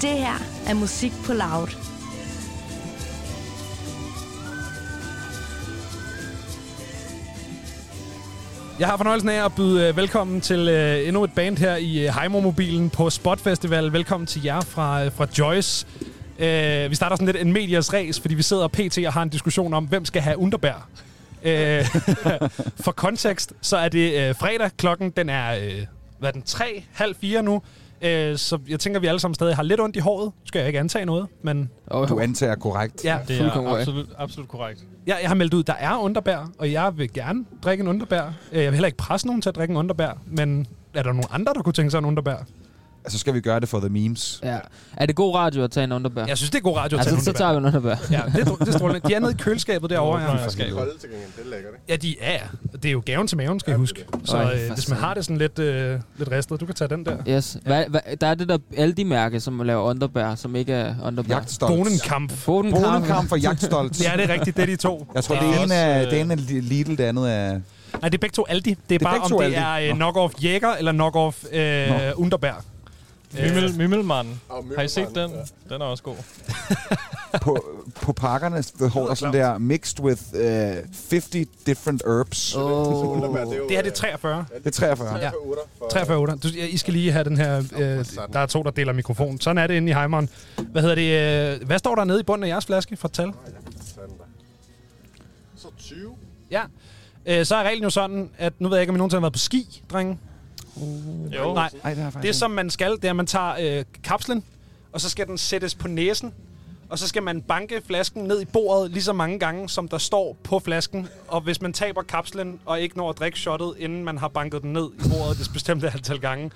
Det her er musik på loud. Jeg har fornøjelsen af at byde velkommen til endnu et band her i Heimo-mobilen på Spot Festival. Velkommen til jer fra Joyce. Vi starter sådan lidt en medias ræs, fordi vi sidder pt. Og har en diskussion om, hvem skal have underbær. For kontekst, så er det fredag. Klokken den er, hvad er den, 3:30 nu. Så jeg tænker, vi alle sammen stadig har lidt ondt i håret. Skal jeg ikke antage noget, men... Du antager korrekt. Ja, det er absolut korrekt. Jeg har meldt ud, der er underbær, og jeg vil gerne drikke en underbær. Jeg vil heller ikke presse nogen til at drikke en underbær, men er der nogen andre, der kunne tænke sig en underbær? Så skal vi gøre det for the memes. Ja. Er det god radio at tage en underbær? Jeg synes, det er god radio at tage en underbær. Så tager vi en underbær. Ja, det er strålende. De er nede i køleskabet derovre. Ja, de er. Det er jo gaven til maven, skal jeg huske. Så hvis man har det sådan lidt ristet, du kan tage den der. Yes. Der er det der Aldi-mærke, som laver underbær, som ikke er underbær. Jagtstolz. Bonenkamp og Jagtstolz. Ja, det er rigtigt. Det er de to. Jeg tror, det ene er Lidl, det andet er... Nej, det er begge to Aldi. Det er bare, om det er knock-off jæger eller knock-off underbær. Mimmelmanden. Har I set den? Ja. Den er også god. på pakkerne står der sådan der, mixed with 50 different herbs. Det her, det er 43. Ja, det er 43. Ja. 43. I skal lige have den her, der er to, der deler mikrofon. Sådan er det inde i Heimeren. Hvad hedder det? Hvad står der nede i bunden af jeres flaske for tal? Så 20. Ja. Så er reglen jo sådan, at nu ved jeg ikke, om I nogensinde har været på ski, drenge. Jo. Nej, det som man skal, det er, at man tager kapslen, og så skal den sættes på næsen, og så skal man banke flasken ned i bordet lige så mange gange, som der står på flasken. Og hvis man taber kapslen og ikke når at drikke shottet, inden man har banket den ned i bordet det bestemte antal gange,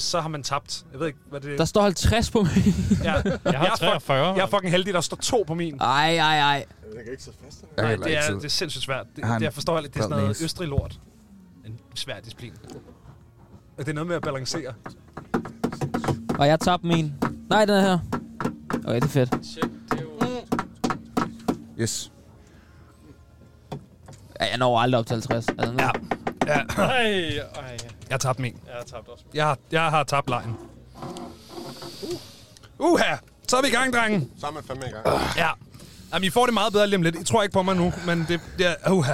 så har man tabt. Jeg ved ikke, hvad det er. Der står 50 på min. Ja. Jeg har 43. Jeg er fucking heldig, der står 2 på min. Ej. Jeg kan ikke sidde fast. Nej, det er sindssygt svært. Jeg forstår lidt, det er sådan noget østrig lort. En svær disciplin. Det er noget med at balancere. Og jeg tabte min. Nej, den er her. Okay, det er fedt. Yes. Ja, jeg når aldrig op til 50. Ja. Ej. Jeg tabte min. Jeg tabte også. Jeg har tabt lejen. Uha! Så er vi i gang, drenge. Så er man fandme i gang. Ja. Jamen, I får det meget bedre lige om lidt. I tror ikke på mig nu, men det... Ja, uha.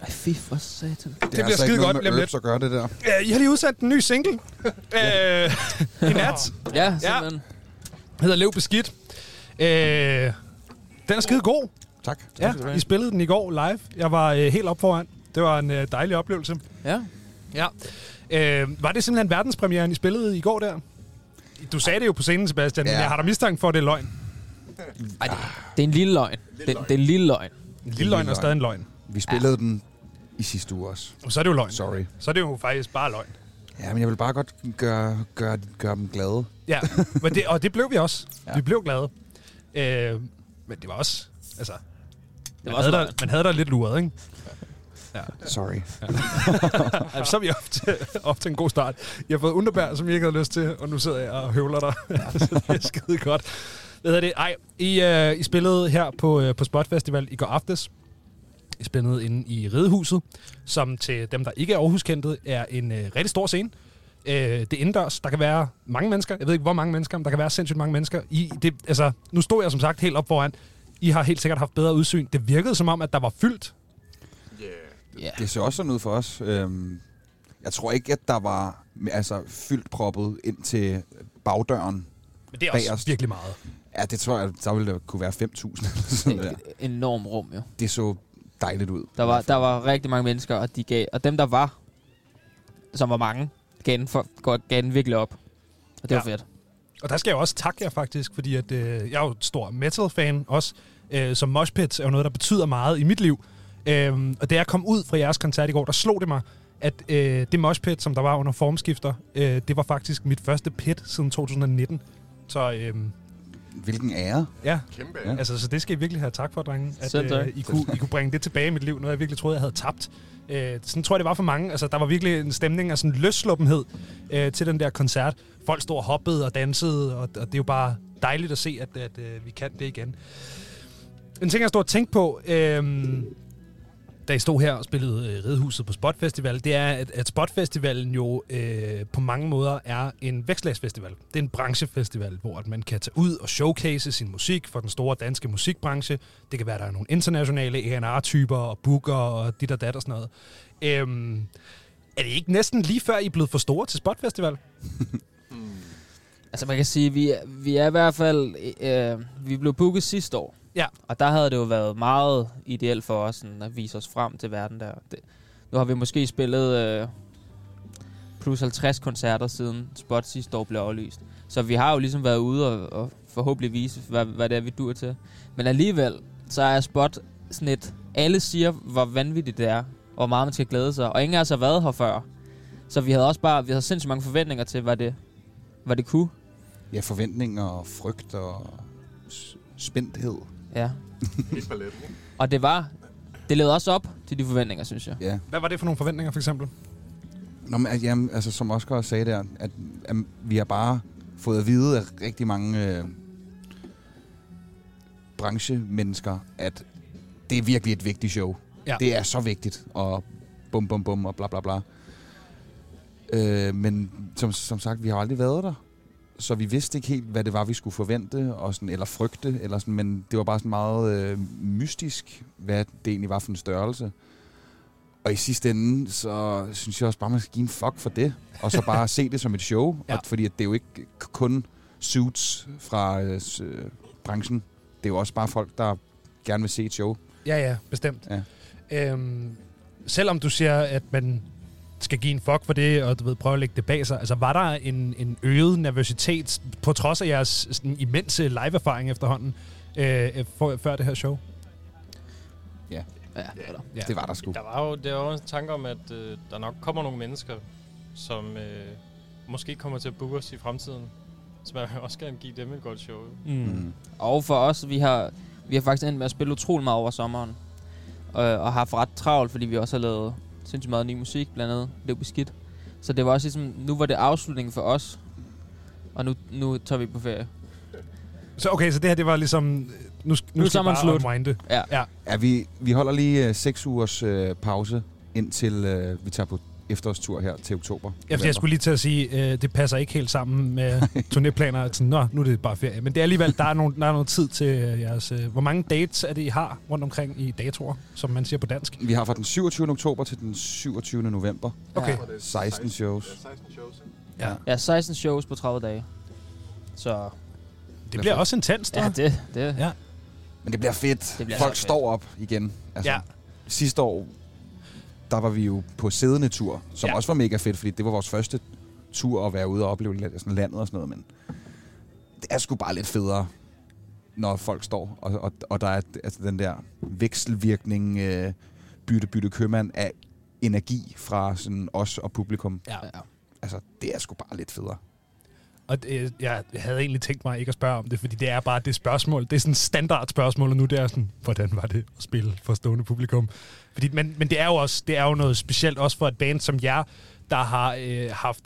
Ej, fy for satan. Det bliver altså skide godt lidt. Så gør det der. Ja, I har lige udsendt en ny single. I nat. Ja, simpelthen. Ja. Hedder Lev Beskidt. Den er skide god. Tak. Ja, I spillede den i går live. Jeg var helt op foran. Det var en dejlig oplevelse. Ja. Var det simpelthen verdenspremieren, I spillede i går der? Du sagde det jo på scenen, Sebastian, men jeg har da mistanke for, at det er løgn. Ej, det er en lille løgn. Det er en lille løgn. En lille løgn er stadig en løgn. Vi spillede den i sidste uge også. Så er det jo løgn. Sorry. Så er det jo faktisk bare løgn. Ja, men jeg vil bare godt gøre dem glade. Ja, men det blev vi også. Ja. Vi blev glade. Men det var også... Altså, man havde der lidt luret, ikke? Ja. Sorry. Ja. Så er vi ofte en god start. Jeg har fået underbær, som jeg ikke havde lyst til, og nu sidder jeg og høvler dig. Det er skide godt. Hvad hedder det? Ej, I spillede her på Spot Festival i går aftes. Spændende inde i Ridehuset, som til dem, der ikke er Aarhus-kendte, er en rigtig stor scene. Det indendørs. Der kan være mange mennesker. Jeg ved ikke, hvor mange mennesker, men der kan være sindssygt mange mennesker. Nu stod jeg som sagt helt op foran. I har helt sikkert haft bedre udsyn. Det virkede som om, at der var fyldt. Yeah. Det ser også sådan ud for os. Jeg tror ikke, at der var fyldt proppet ind til bagdøren. Men det er også virkelig meget. Ja, det tror jeg, der ville kunne være 5.000. Det er et enormt rum, jo. Det så dejligt ud. Der var rigtig mange mennesker, og de gav, og dem der var, som var mange, gav den virkelig op. Og det var fedt. Og der skal jeg også takke jer faktisk, fordi at jeg er jo stor metal-fan også, så moshpits er jo noget, der betyder meget i mit liv. Og da jeg kom ud fra jeres koncert i går, der slog det mig, at det moshpit, som der var under Formskifter, det var faktisk mit første pit siden 2019. Så... Hvilken ære. Ja. Kæmpe ære. Altså, så det skal I virkelig have tak for, drenge. At I kunne bringe det tilbage i mit liv, noget jeg virkelig troede, jeg havde tabt. Sådan tror jeg, det var for mange. Altså, der var virkelig en stemning af sådan en løssluppenhed til den der koncert. Folk stod og hoppede og dansede, og det er jo bare dejligt at se, at vi kan det igen. En ting, jeg står og tænker på, da I stod her og spillede Ridehuset på Spot Festival, det er, at Spot Festivalen jo på mange måder er en vækslagsfestival. Det er en branchefestival, hvor at man kan tage ud og showcase sin musik for den store danske musikbranche. Det kan være, der er nogle internationale A&R-typer og booker og dit og dat og sådan noget. Er det ikke næsten lige før, I er blevet for store til Spot Festival? Altså man kan sige, vi er i hvert fald, vi blev booket sidste år. Ja. Og der havde det jo været meget ideelt for os sådan, at vise os frem til verden der. Det, nu har vi måske spillet plus 50 koncerter siden Spot sidste år blev aflyst. Så vi har jo ligesom været ude og forhåbentlig vise, hvad det er, vi dur til. Men alligevel, så er Spot sådan et, alle siger, hvor vanvittigt det er, og hvor meget man skal glæde sig. Og ingen af os har været her før. Så vi havde også bare, vi havde sindssygt mange forventninger til, hvad det kunne. Ja, forventninger og frygt og spændthed. Ja. Og det levede også op til de forventninger, synes jeg. Ja. Hvad var det for nogle forventninger, for eksempel? Nå, men, jamen, altså, som Oscar sagde der, at vi har bare fået at vide af rigtig mange branchemennesker, at det er virkelig et vigtigt show. Ja. Det er så vigtigt, og bum, bum, bum, og bla, bla, bla. Men som sagt, vi har aldrig været der. Så vi vidste ikke helt, hvad det var, vi skulle forvente, og sådan, eller frygte, eller sådan, men det var bare sådan meget mystisk, hvad det egentlig var for en størrelse. Og i sidste ende, så synes jeg også bare, man skal give en fuck for det, og så bare se det som et show, ja. Og, fordi at det er jo ikke kun suits fra branchen. Det er jo også bare folk, der gerne vil se et show. Ja, bestemt. Ja. Selvom du siger, at man skal give en fuck for det, og du ved, prøve at lægge det bag sig. Altså, var der en øget nervøsitet, på trods af jeres sådan, immense live-erfaring efterhånden, før det her show? Ja, det var der sgu. Der var jo en tanke om, at der nok kommer nogle mennesker, som måske kommer til at booke os i fremtiden. Så man vil også gerne give dem et godt show. Mm. Og for os, vi har faktisk endt med at spille utrolig meget over sommeren. Og har haft ret travlt, fordi vi også har lavet sindssygt meget ny musik, blandt andet Lev Beskidt. Så det var også ligesom, nu var det afslutningen for os, og nu tager vi på ferie. Så okay, så det her, det var ligesom, nu skal vi bare unwinde. Ja, vi holder lige 6 ugers pause, indtil vi tager på efterårstur her til oktober. Ja, for jeg skulle lige til at sige, det passer ikke helt sammen med turnéplaner. Sådan, nå, nu er det bare ferie. Men det er alligevel, der er noget tid til jeres... Hvor mange dates er det, I har rundt omkring i datoer, som man siger på dansk? Vi har fra den 27. oktober til den 27. november. Okay. 16 shows. Ja, 16 shows på 30 dage. Så... Det bliver også intenst, der. Ja, det. Ja. Men det bliver fedt. Det bliver folk fedt. Står op igen. Altså, ja. Sidste år... Der var vi jo på siddende tur, som også var mega fedt, fordi det var vores første tur at være ude og opleve sådan landet og sådan noget, men det er sgu bare lidt federe, når folk står, og der er altså den der vekselvirkning, bytte købmand af energi fra sådan os og publikum. Ja. Altså, det er sgu bare lidt federe. Og det, jeg havde egentlig tænkt mig ikke at spørge om det, fordi det er bare det spørgsmål. Det er sådan et standardspørgsmål, og nu det er sådan, hvordan var det at spille for stående publikum? Fordi, men det er jo også noget specielt, også for et band som jer, der har haft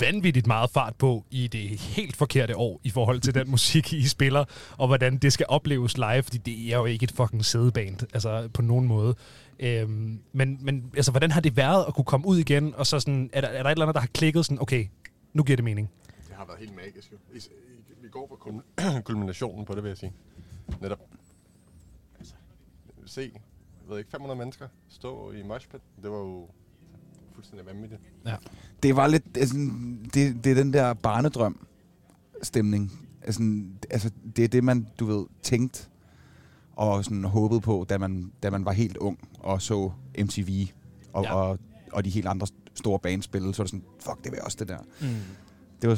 vanvittigt meget fart på i det helt forkerte år, i forhold til den musik, I spiller, og hvordan det skal opleves live, fordi det er jo ikke et fucking sædeband, altså på nogen måde. Men altså, hvordan har det været at kunne komme ud igen, og så sådan, er der et eller andet, der har klikket sådan, okay, nu giver det mening? Det har været helt magisk. Vi går på kulminationen på det, vil jeg sige. Netop. Se, jeg ved ikke, 500 mennesker stå i moshpit. Det var jo fuldstændig vanvittigt. Ja. Det var lidt, altså, det er den der barnedrøm-stemning. Altså, det er det, man, du ved, tænkte og sådan håbede på, da man var helt ung og så MTV og de helt andre store banespillede. Så var det sådan, fuck, det var også det der. Mm. Det var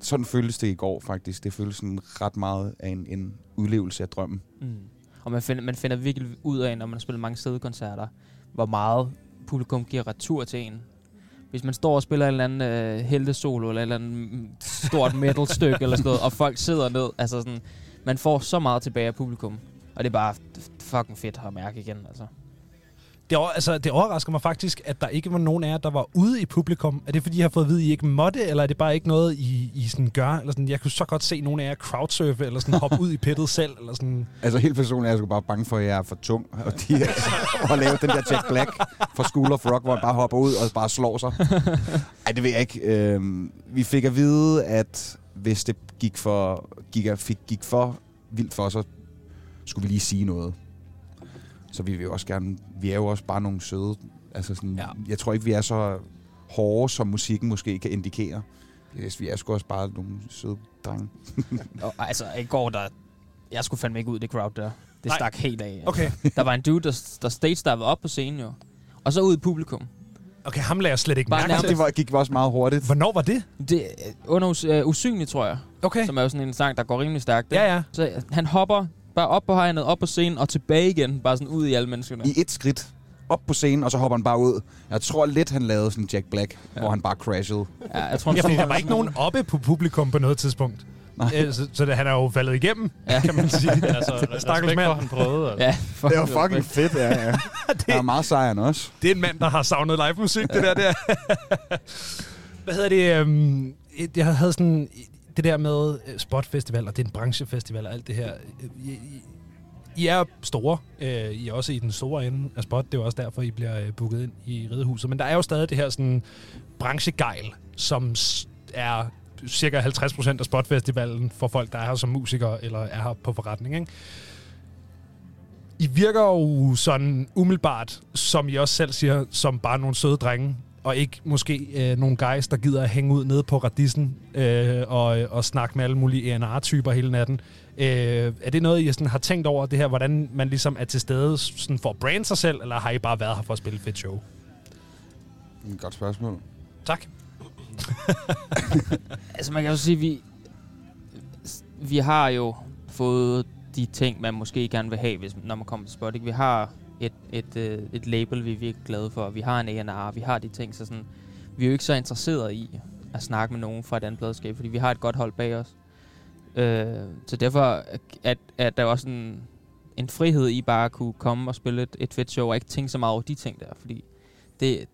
sådan føltes det i går faktisk. Det føltes sådan ret meget af en udlevelse af drømmen. Mm. Og man finder virkelig ud af, når man har spillet mange sædekoncerter, hvor meget publikum giver retur til en. Hvis man står og spiller en eller anden heltesolo, eller et eller andet stort metalstykke, eller sådan noget, og folk sidder ned, altså sådan, man får så meget tilbage af publikum. Og det er bare fucking fedt at mærke igen, altså. Det overrasker mig faktisk, at der ikke var nogen af jer, der var ude i publikum. Er det fordi, I har fået at vide, at I ikke måtte, eller er det bare ikke noget, I sådan gør? Eller sådan, jeg kunne så godt se nogle af jer crowdsurfe, eller sådan hoppe ud i pittet selv. Eller sådan. Altså helt personligt er jeg sgu bare bange for, at jeg er for tung, og lave den der Jack Black fra School of Rock, hvor man bare hopper ud og bare slår sig. Ej, det ved jeg ikke. Vi fik at vide, at hvis det gik for vildt for, så skulle vi lige sige noget. Så vi vil jo også gerne... Vi er jo også bare nogle søde... Altså sådan, ja. Jeg tror ikke, vi er så hårde, som musikken måske kan indikere. Vi er sgu også bare nogle søde drenge. Nå, altså, i går, der... Jeg skulle fandme ikke ud i det crowd der. Det stak helt af. Okay. Altså. Der var en dude, der stage-divede op på scenen jo. Og så ud i publikum. Okay, ham lader jeg slet ikke mærke. Det gik også meget hurtigt. Hvornår var det? Det under Usynlig, tror jeg. Okay. Som er jo sådan en sang, der går rimelig stærkt. Ja, ja. Så han hopper... Bare op på hegnet, op på scenen og tilbage igen. Bare sådan ud i alle menneskerne. I et skridt. Op på scenen, og så hopper han bare ud. Jeg tror lidt, han lavede sådan Jack Black, hvor han bare crashede. Ja, jeg tror, der var ikke nogen oppe på publikum på noget tidspunkt. Så han er jo faldet igennem, kan man sige. Altså, stakkels mand. Han prøvede. Altså. Ja, fuck, det var fucking fedt, ja. Det er meget sejren også. Det er en mand, der har savnet live musik, det der. Hvad hedder det? Jeg havde sådan... Det der med Spot Festival, og det er en branchefestival og alt det her. I er store. I er også i den store ende af Spot. Det er også derfor, I bliver booket ind i Ridehuset. Men der er jo stadig det her sådan branchegejl, som er cirka 50% af Spot Festivalen for folk, der er her som musikere eller er her på forretning, ikke? I virker jo sådan umiddelbart, som I også selv siger, som bare nogle søde drenge. Og ikke måske nogle guys, der gider at hænge ud nede på Radissen og snakke med alle mulige A&R-typer hele natten. Er det noget, I sådan har tænkt over, det her, hvordan man ligesom er til stede sådan for at brande sig selv, eller har I bare været her for at spille et fedt show? Godt spørgsmål. Tak. Altså man kan jo sige, vi har jo fået de ting, man måske gerne vil have, når man kommer til Spot. Ikke? Vi har... Et label, vi er virkelig glade for. Vi har en A&R, vi har de ting, så sådan, vi er jo ikke så interesserede i at snakke med nogen fra et andet pladeskab, fordi vi har et godt hold bag os. Så derfor er der også en frihed i bare at kunne komme og spille et fedt show, og ikke tænke så meget over de ting der, fordi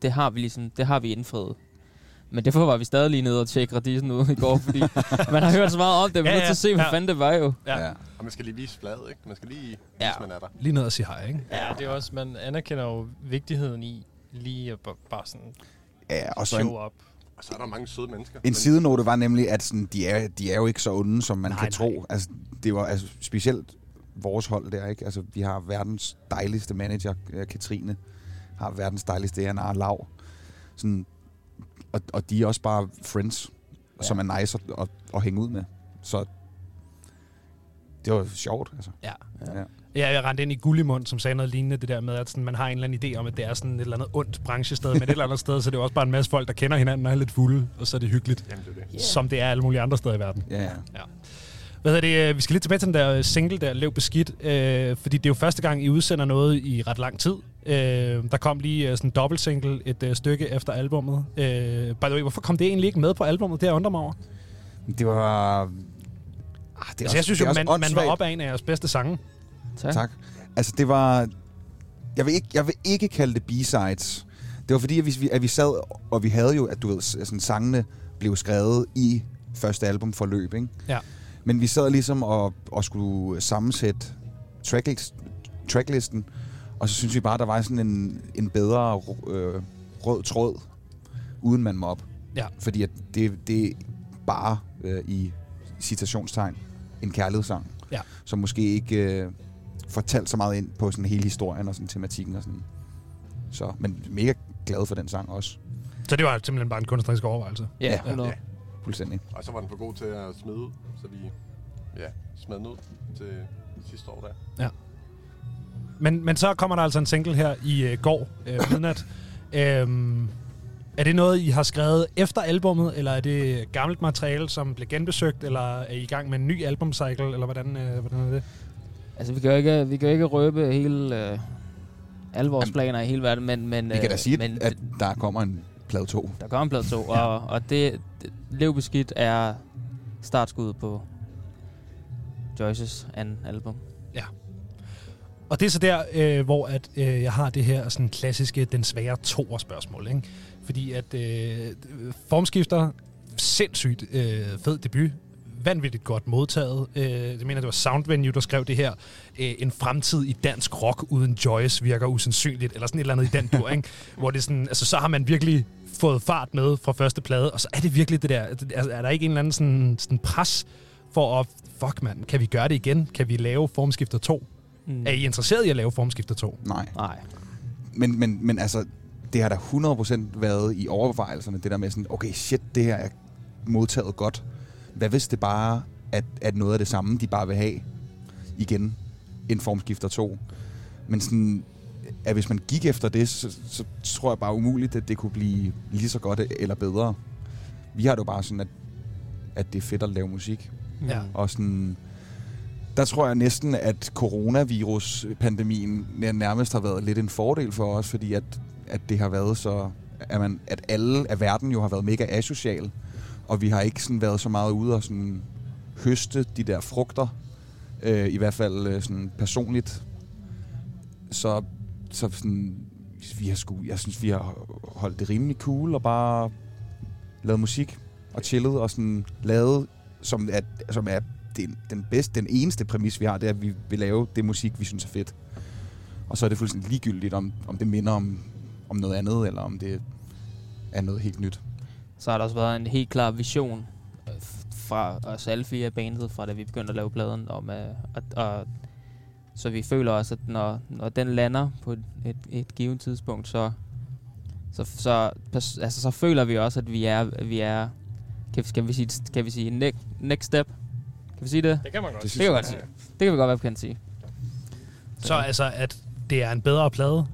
det har vi ligesom, det har vi indfredet. Men derfor var vi stadig lige nede og tjekke radisen ude i går, fordi man har hørt så meget om det, men nødt til at se, hvad fanden det var jo. Ja. Og man skal lige vise flad, ikke? Man skal lige vise, man er der. Lige ned og sige hej, ikke? Ja, det er også, man anerkender jo vigtigheden i lige at bare sådan show op. Og så er der mange søde mennesker. En sidenote var nemlig, at sådan, de er jo ikke så onde, som man kan tro. Altså, det var altså, specielt vores hold der, ikke? Altså, vi har verdens dejligste manager, Katrine, har verdens dejligste A&R, Lav. Sådan... Og de er også bare friends, som er nice at hænge ud med. Så det var sjovt, altså. Ja. Jeg rendte ind i Gullimund, som sagde noget lignende, det der med, at sådan, man har en eller anden idé om, at det er sådan et eller andet ondt branchested, men et eller andet sted, så det er også bare en masse folk, der kender hinanden og er lidt fulde, og så er det hyggeligt. Jamen, det er det. Som det er alle mulige andre steder i verden. Ja. Hvad hedder det? Vi skal lidt tilbage til den der single der, Lev Beskidt, fordi det er jo første gang, I udsender noget i ret lang tid. Der kom lige sådan en dobbelt single, et stykke efter albummet. By the way, hvorfor kom det egentlig ikke med på albummet? Det undrer mig over. Det var... jeg synes jo, man var op af en af jeres bedste sange. Tak. Altså det var... Jeg vil ikke kalde det B-sides. Det var fordi, at vi sad, og vi havde jo, at du ved, sådan, sangene blev skrevet i første albumforløb, ikke? Ja. Men vi sad ligesom og skulle sammensætte tracklisten, og så synes vi bare, der var sådan en bedre rød tråd, uden man må op. Ja. Fordi at det er bare i citationstegn en kærlighedssang, som måske ikke fortalte så meget ind på sådan hele historien og sådan tematikken og sådan. Så, men mega glad for den sang også. Så det var simpelthen bare en kunstnerisk overvejelse? Ja. Fuldstændig. Og så var den for god til at smide, så vi smed den ud til sidste år der. Ja. Men så kommer der altså en single her i går midnat. Er det noget, I har skrevet efter albummet, eller er det gammelt materiale, som blev genbesøgt, eller er I gang med en ny albumcycle, eller hvordan er det? Altså, vi kan ikke røbe hele alvorsplaner i hele verden, men... Vi kan da sige, at der kommer en plade 2. Der kommer en plade 2, og det Lev Beskidt er startskuddet på Joyces anden album. Ja. Og det er så der, hvor at, jeg har det her sådan klassiske, den svære toer-spørgsmål. Ikke? Fordi at Formskifter, sindssygt fed debut, vanvittigt godt modtaget. Jeg mener, det var Soundvenue, der skrev det her. En fremtid i dansk rock uden Joyce virker usandsynligt, eller sådan et eller andet i den dur, ikke? Hvor det sådan, altså så har man virkelig fået fart med fra første plade, og så er det virkelig det der, altså, er der ikke en eller anden sådan pres for at, fuck mand, kan vi gøre det igen? Kan vi lave Formskifter 2? Mm. Er I interesseret i at lave Formskifter 2? Nej. Men altså, det har da 100% været i overvejelserne, det der med sådan, okay shit, det her er modtaget godt. Hvad hvis det bare, at noget af det samme, de bare vil have igen, en Formskifter 2? Men sådan, at hvis man gik efter det, så tror jeg bare umuligt, at det kunne blive lige så godt eller bedre. Vi har det jo bare sådan, at det er fedt at lave musik. Ja. Og sådan, der tror jeg næsten, at coronavirus-pandemien nærmest har været lidt en fordel for os, fordi at det har været så, at alle af verden jo har været mega asocial. Og vi har ikke sådan været så meget ude og sådan høste de der frugter, i hvert fald sådan personligt. Så sådan, jeg synes, vi har holdt det rimelig cool og bare lavet musik og chillet og sådan lavet, som er den bedste, den eneste præmis, vi har, det er, at vi vil lave det musik, vi synes er fedt. Og så er det fuldstændig ligegyldigt, om det minder om noget andet, eller om det er noget helt nyt. Så har der også været en helt klar vision fra os alle fire bandet, fra da vi begyndte at lave pladen, om så vi føler også, at når den lander på et givet tidspunkt, så føler vi også, at vi er kan vi sige next step. Kan vi sige det? Det kan man godt. Det kan vi godt sige. Det kan vi godt sige. Så altså at det er en bedre plade.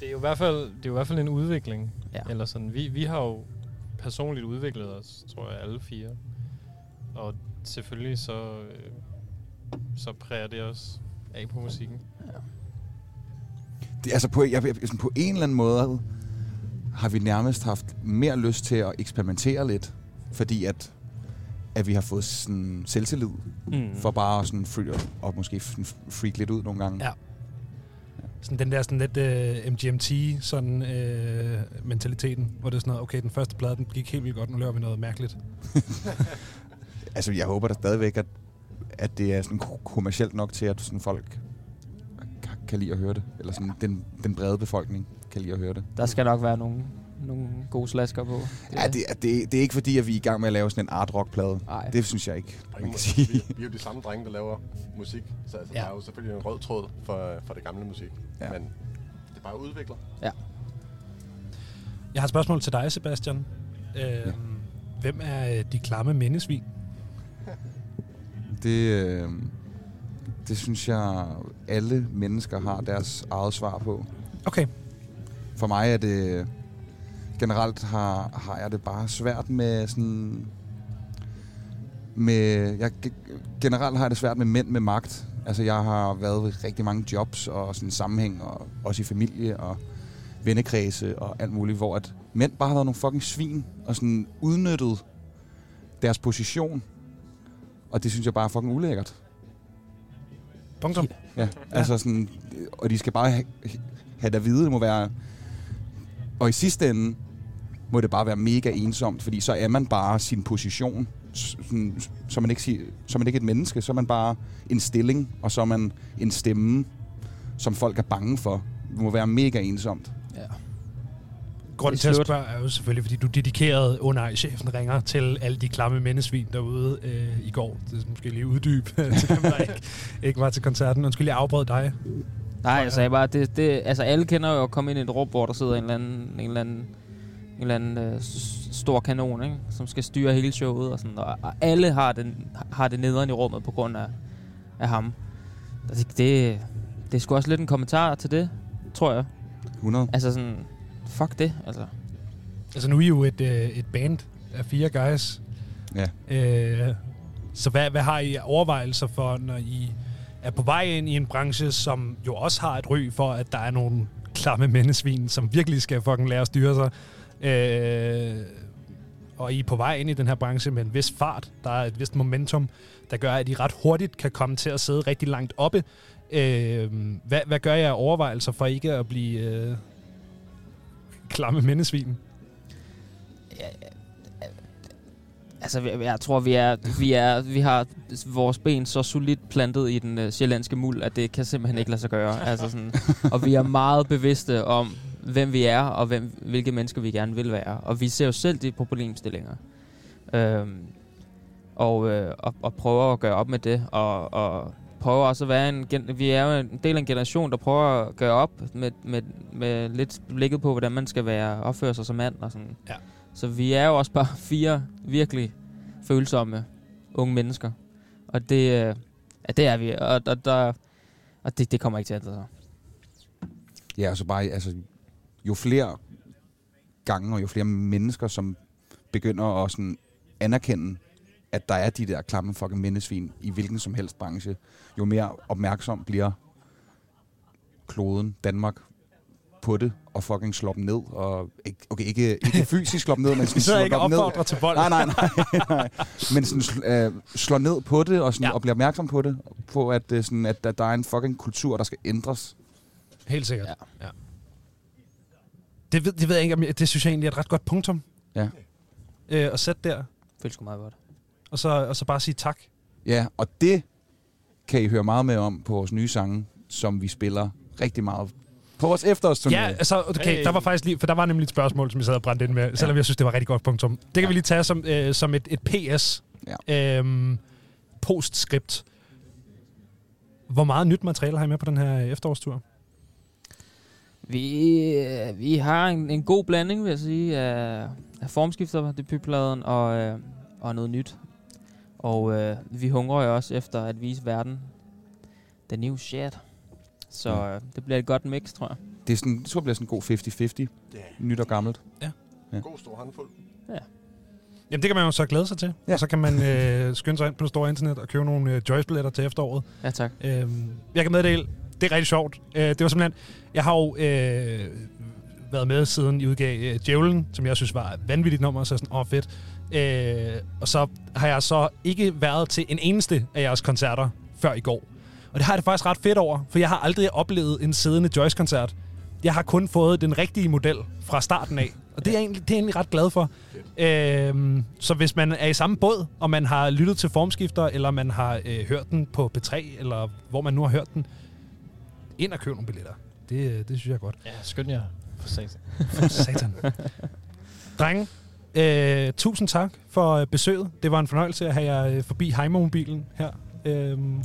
Det er jo i hvert fald en udvikling. Ja. Eller sådan. Vi har jo personligt udviklet os, tror jeg, alle fire. Og selvfølgelig så præger det os af på musikken. Ja. Det, altså på en eller anden måde har vi nærmest haft mere lyst til at eksperimentere lidt, fordi at vi har fået sådan selvtillid for bare sådan og måske freak lidt ud nogle gange. Ja. Sådan den der sådan lidt MGMT sådan mentaliteten, hvor det er sådan noget, okay, den første plade, den gik helt vildt godt, nu laver vi noget mærkeligt. Altså, jeg håber da stadigvæk, at det er sådan kommercielt nok til, at sådan folk kan lide at høre det, eller sådan den brede befolkning kan lide at høre det. Der skal nok være nogle gode slasker på. Ja, det er ikke fordi, at vi er i gang med at lave sådan en art rock plade. Det synes jeg ikke, man kan sige. Vi er jo de samme drenge, der laver musik, så altså, ja. Der er jo selvfølgelig en rød tråd for det gamle musik, ja. Men det bare udvikler. Ja. Jeg har et spørgsmål til dig, Sebastian. Ja. Hvem er de klamme mindesvin? Det synes jeg, alle mennesker har deres eget svar på. Okay. For mig er det... Generelt har jeg det bare svært med sådan... Generelt har jeg det svært med mænd med magt. Altså, jeg har været ved rigtig mange jobs og sådan sammenhæng, og også i familie og vennekredse og alt muligt, hvor at mænd bare har været nogle fucking svin og sådan udnyttet deres position. Og det synes jeg bare er fucking ulækkert. Punktum. Ja, altså sådan... Og de skal bare have det at vide, det må være... Og i sidste ende må det bare være mega ensomt, fordi så er man bare sin position, så man ikke er et menneske, så er man bare en stilling, og så er man en stemme, som folk er bange for. Det må være mega ensomt. Ja. Grunden til at spørge er jo selvfølgelig, fordi du dedikerede chefen ringer til alle de klamme mennesvin derude i går. Det er måske lige uddyb til dem, der ikke var til koncerten. Undskyld, jeg afbrød dig. Nej, jeg sagde bare, altså alle kender jo at komme ind i et rum, hvor der sidder en eller anden stor kanon, ikke? Som skal styre hele showet og sådan, og alle har det nederen i rummet på grund af ham. Altså, det er sgu også lidt en kommentar til det, tror jeg. 100. Altså sådan, fuck det, altså. Altså nu er I jo et band af fire guys. Ja. Så hvad har I overvejelser for, når I... er på vej ind i en branche, som jo også har et ry for, at der er nogle klamme mennesvin, som virkelig skal fucking lære at styre sig. og I er på vej ind i den her branche med en vis fart, der er et vist momentum, der gør, at I ret hurtigt kan komme til at sidde rigtig langt oppe. Hvad gør jeg af overvejelser for ikke at blive klamme mindesvinen? Altså, jeg tror, vi har vores ben så solidt plantet i den sjællandske muld, at det kan simpelthen ikke lade sig gøre. Altså sådan, og vi er meget bevidste om, hvem vi er, og hvilke mennesker vi gerne vil være. Og vi ser jo selv de problemstillinger. Og prøver at gøre op med det, og prøver også at være vi er jo en del af en generation, der prøver at gøre op med lidt blikket på, hvordan man skal være, opføre sig som mand og sådan. Ja. Så vi er jo også bare fire virkelig følsomme unge mennesker. Og det, det er vi. Og det kommer ikke til at ændre sig. Ja, altså bare, jo flere gange og jo flere mennesker, som begynder at sådan anerkende, at der er de der klamme fucking mindesvin i hvilken som helst branche, jo mere opmærksom bliver kloden, Danmark, på det, og fucking slå dem ned, og ikke fysisk slå dem ned, men sådan slå dem ned. Så ikke opfordre til vold. Nej. Men sådan slå ned på det, og, sådan, ja, og blive opmærksom på det, på at, sådan, at der er en fucking kultur, der skal ændres. Helt sikkert. Ja. Ja. Det ved jeg ikke, om det synes jeg egentlig er et ret godt punktum. Ja. At sætte der. Føles sgu meget godt. Og så bare sige tak. Ja, og det kan I høre meget med om på vores nye sange, som vi spiller rigtig meget på vores efterårsturné. Ja, altså, okay, der var faktisk lige, for der var nemlig et spørgsmål, som jeg sad og brændte ind med, selvom jeg synes, det var rigtig godt punktum. Det kan vi lige tage som et PS. Ja. Postscript. Hvor meget nyt materiale har I med på den her efterårstur? Vi har en god blanding, vil jeg sige, af Formskifter, debutpladen, og noget nyt. Og vi hungrer jo også efter at vise verden the new shit. Så det bliver et godt mix, tror jeg. Det er sådan, det bliver sådan en god 50-50. Yeah. Nyt og gammelt. Ja. En god stor håndfuld. Ja. Jamen, det kan man jo så glæde sig til. Ja. Og så kan man skynde sig ind på det store internet og købe nogle Joyce-billetter til efteråret. Ja, tak. Jeg kan meddele, det er rigtig sjovt. Det var simpelthen, jeg har jo været med siden I udgav Djævlen, som jeg synes var et vanvittigt nummer, så sådan, fedt. Og så har jeg så ikke været til en eneste af jeres koncerter før i går. Og det har jeg det faktisk ret fedt over, for jeg har aldrig oplevet en siddende Joyce-koncert. Jeg har kun fået den rigtige model fra starten af, og det er jeg egentlig ret glad for. Så hvis man er i samme båd, og man har lyttet til Formskifter, eller man har hørt den på P3, eller hvor man nu har hørt den, ind og købe nogle billetter. Det synes jeg godt. Ja, skynd jer. For satan. For satan. Drenge, tusind tak for besøget. Det var en fornøjelse at have jer forbi Heimo-mobilen her.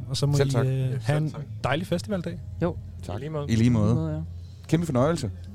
Og så må I have en dejlig festivaldag. Jo, tak. I lige måde. Kæmpe fornøjelse.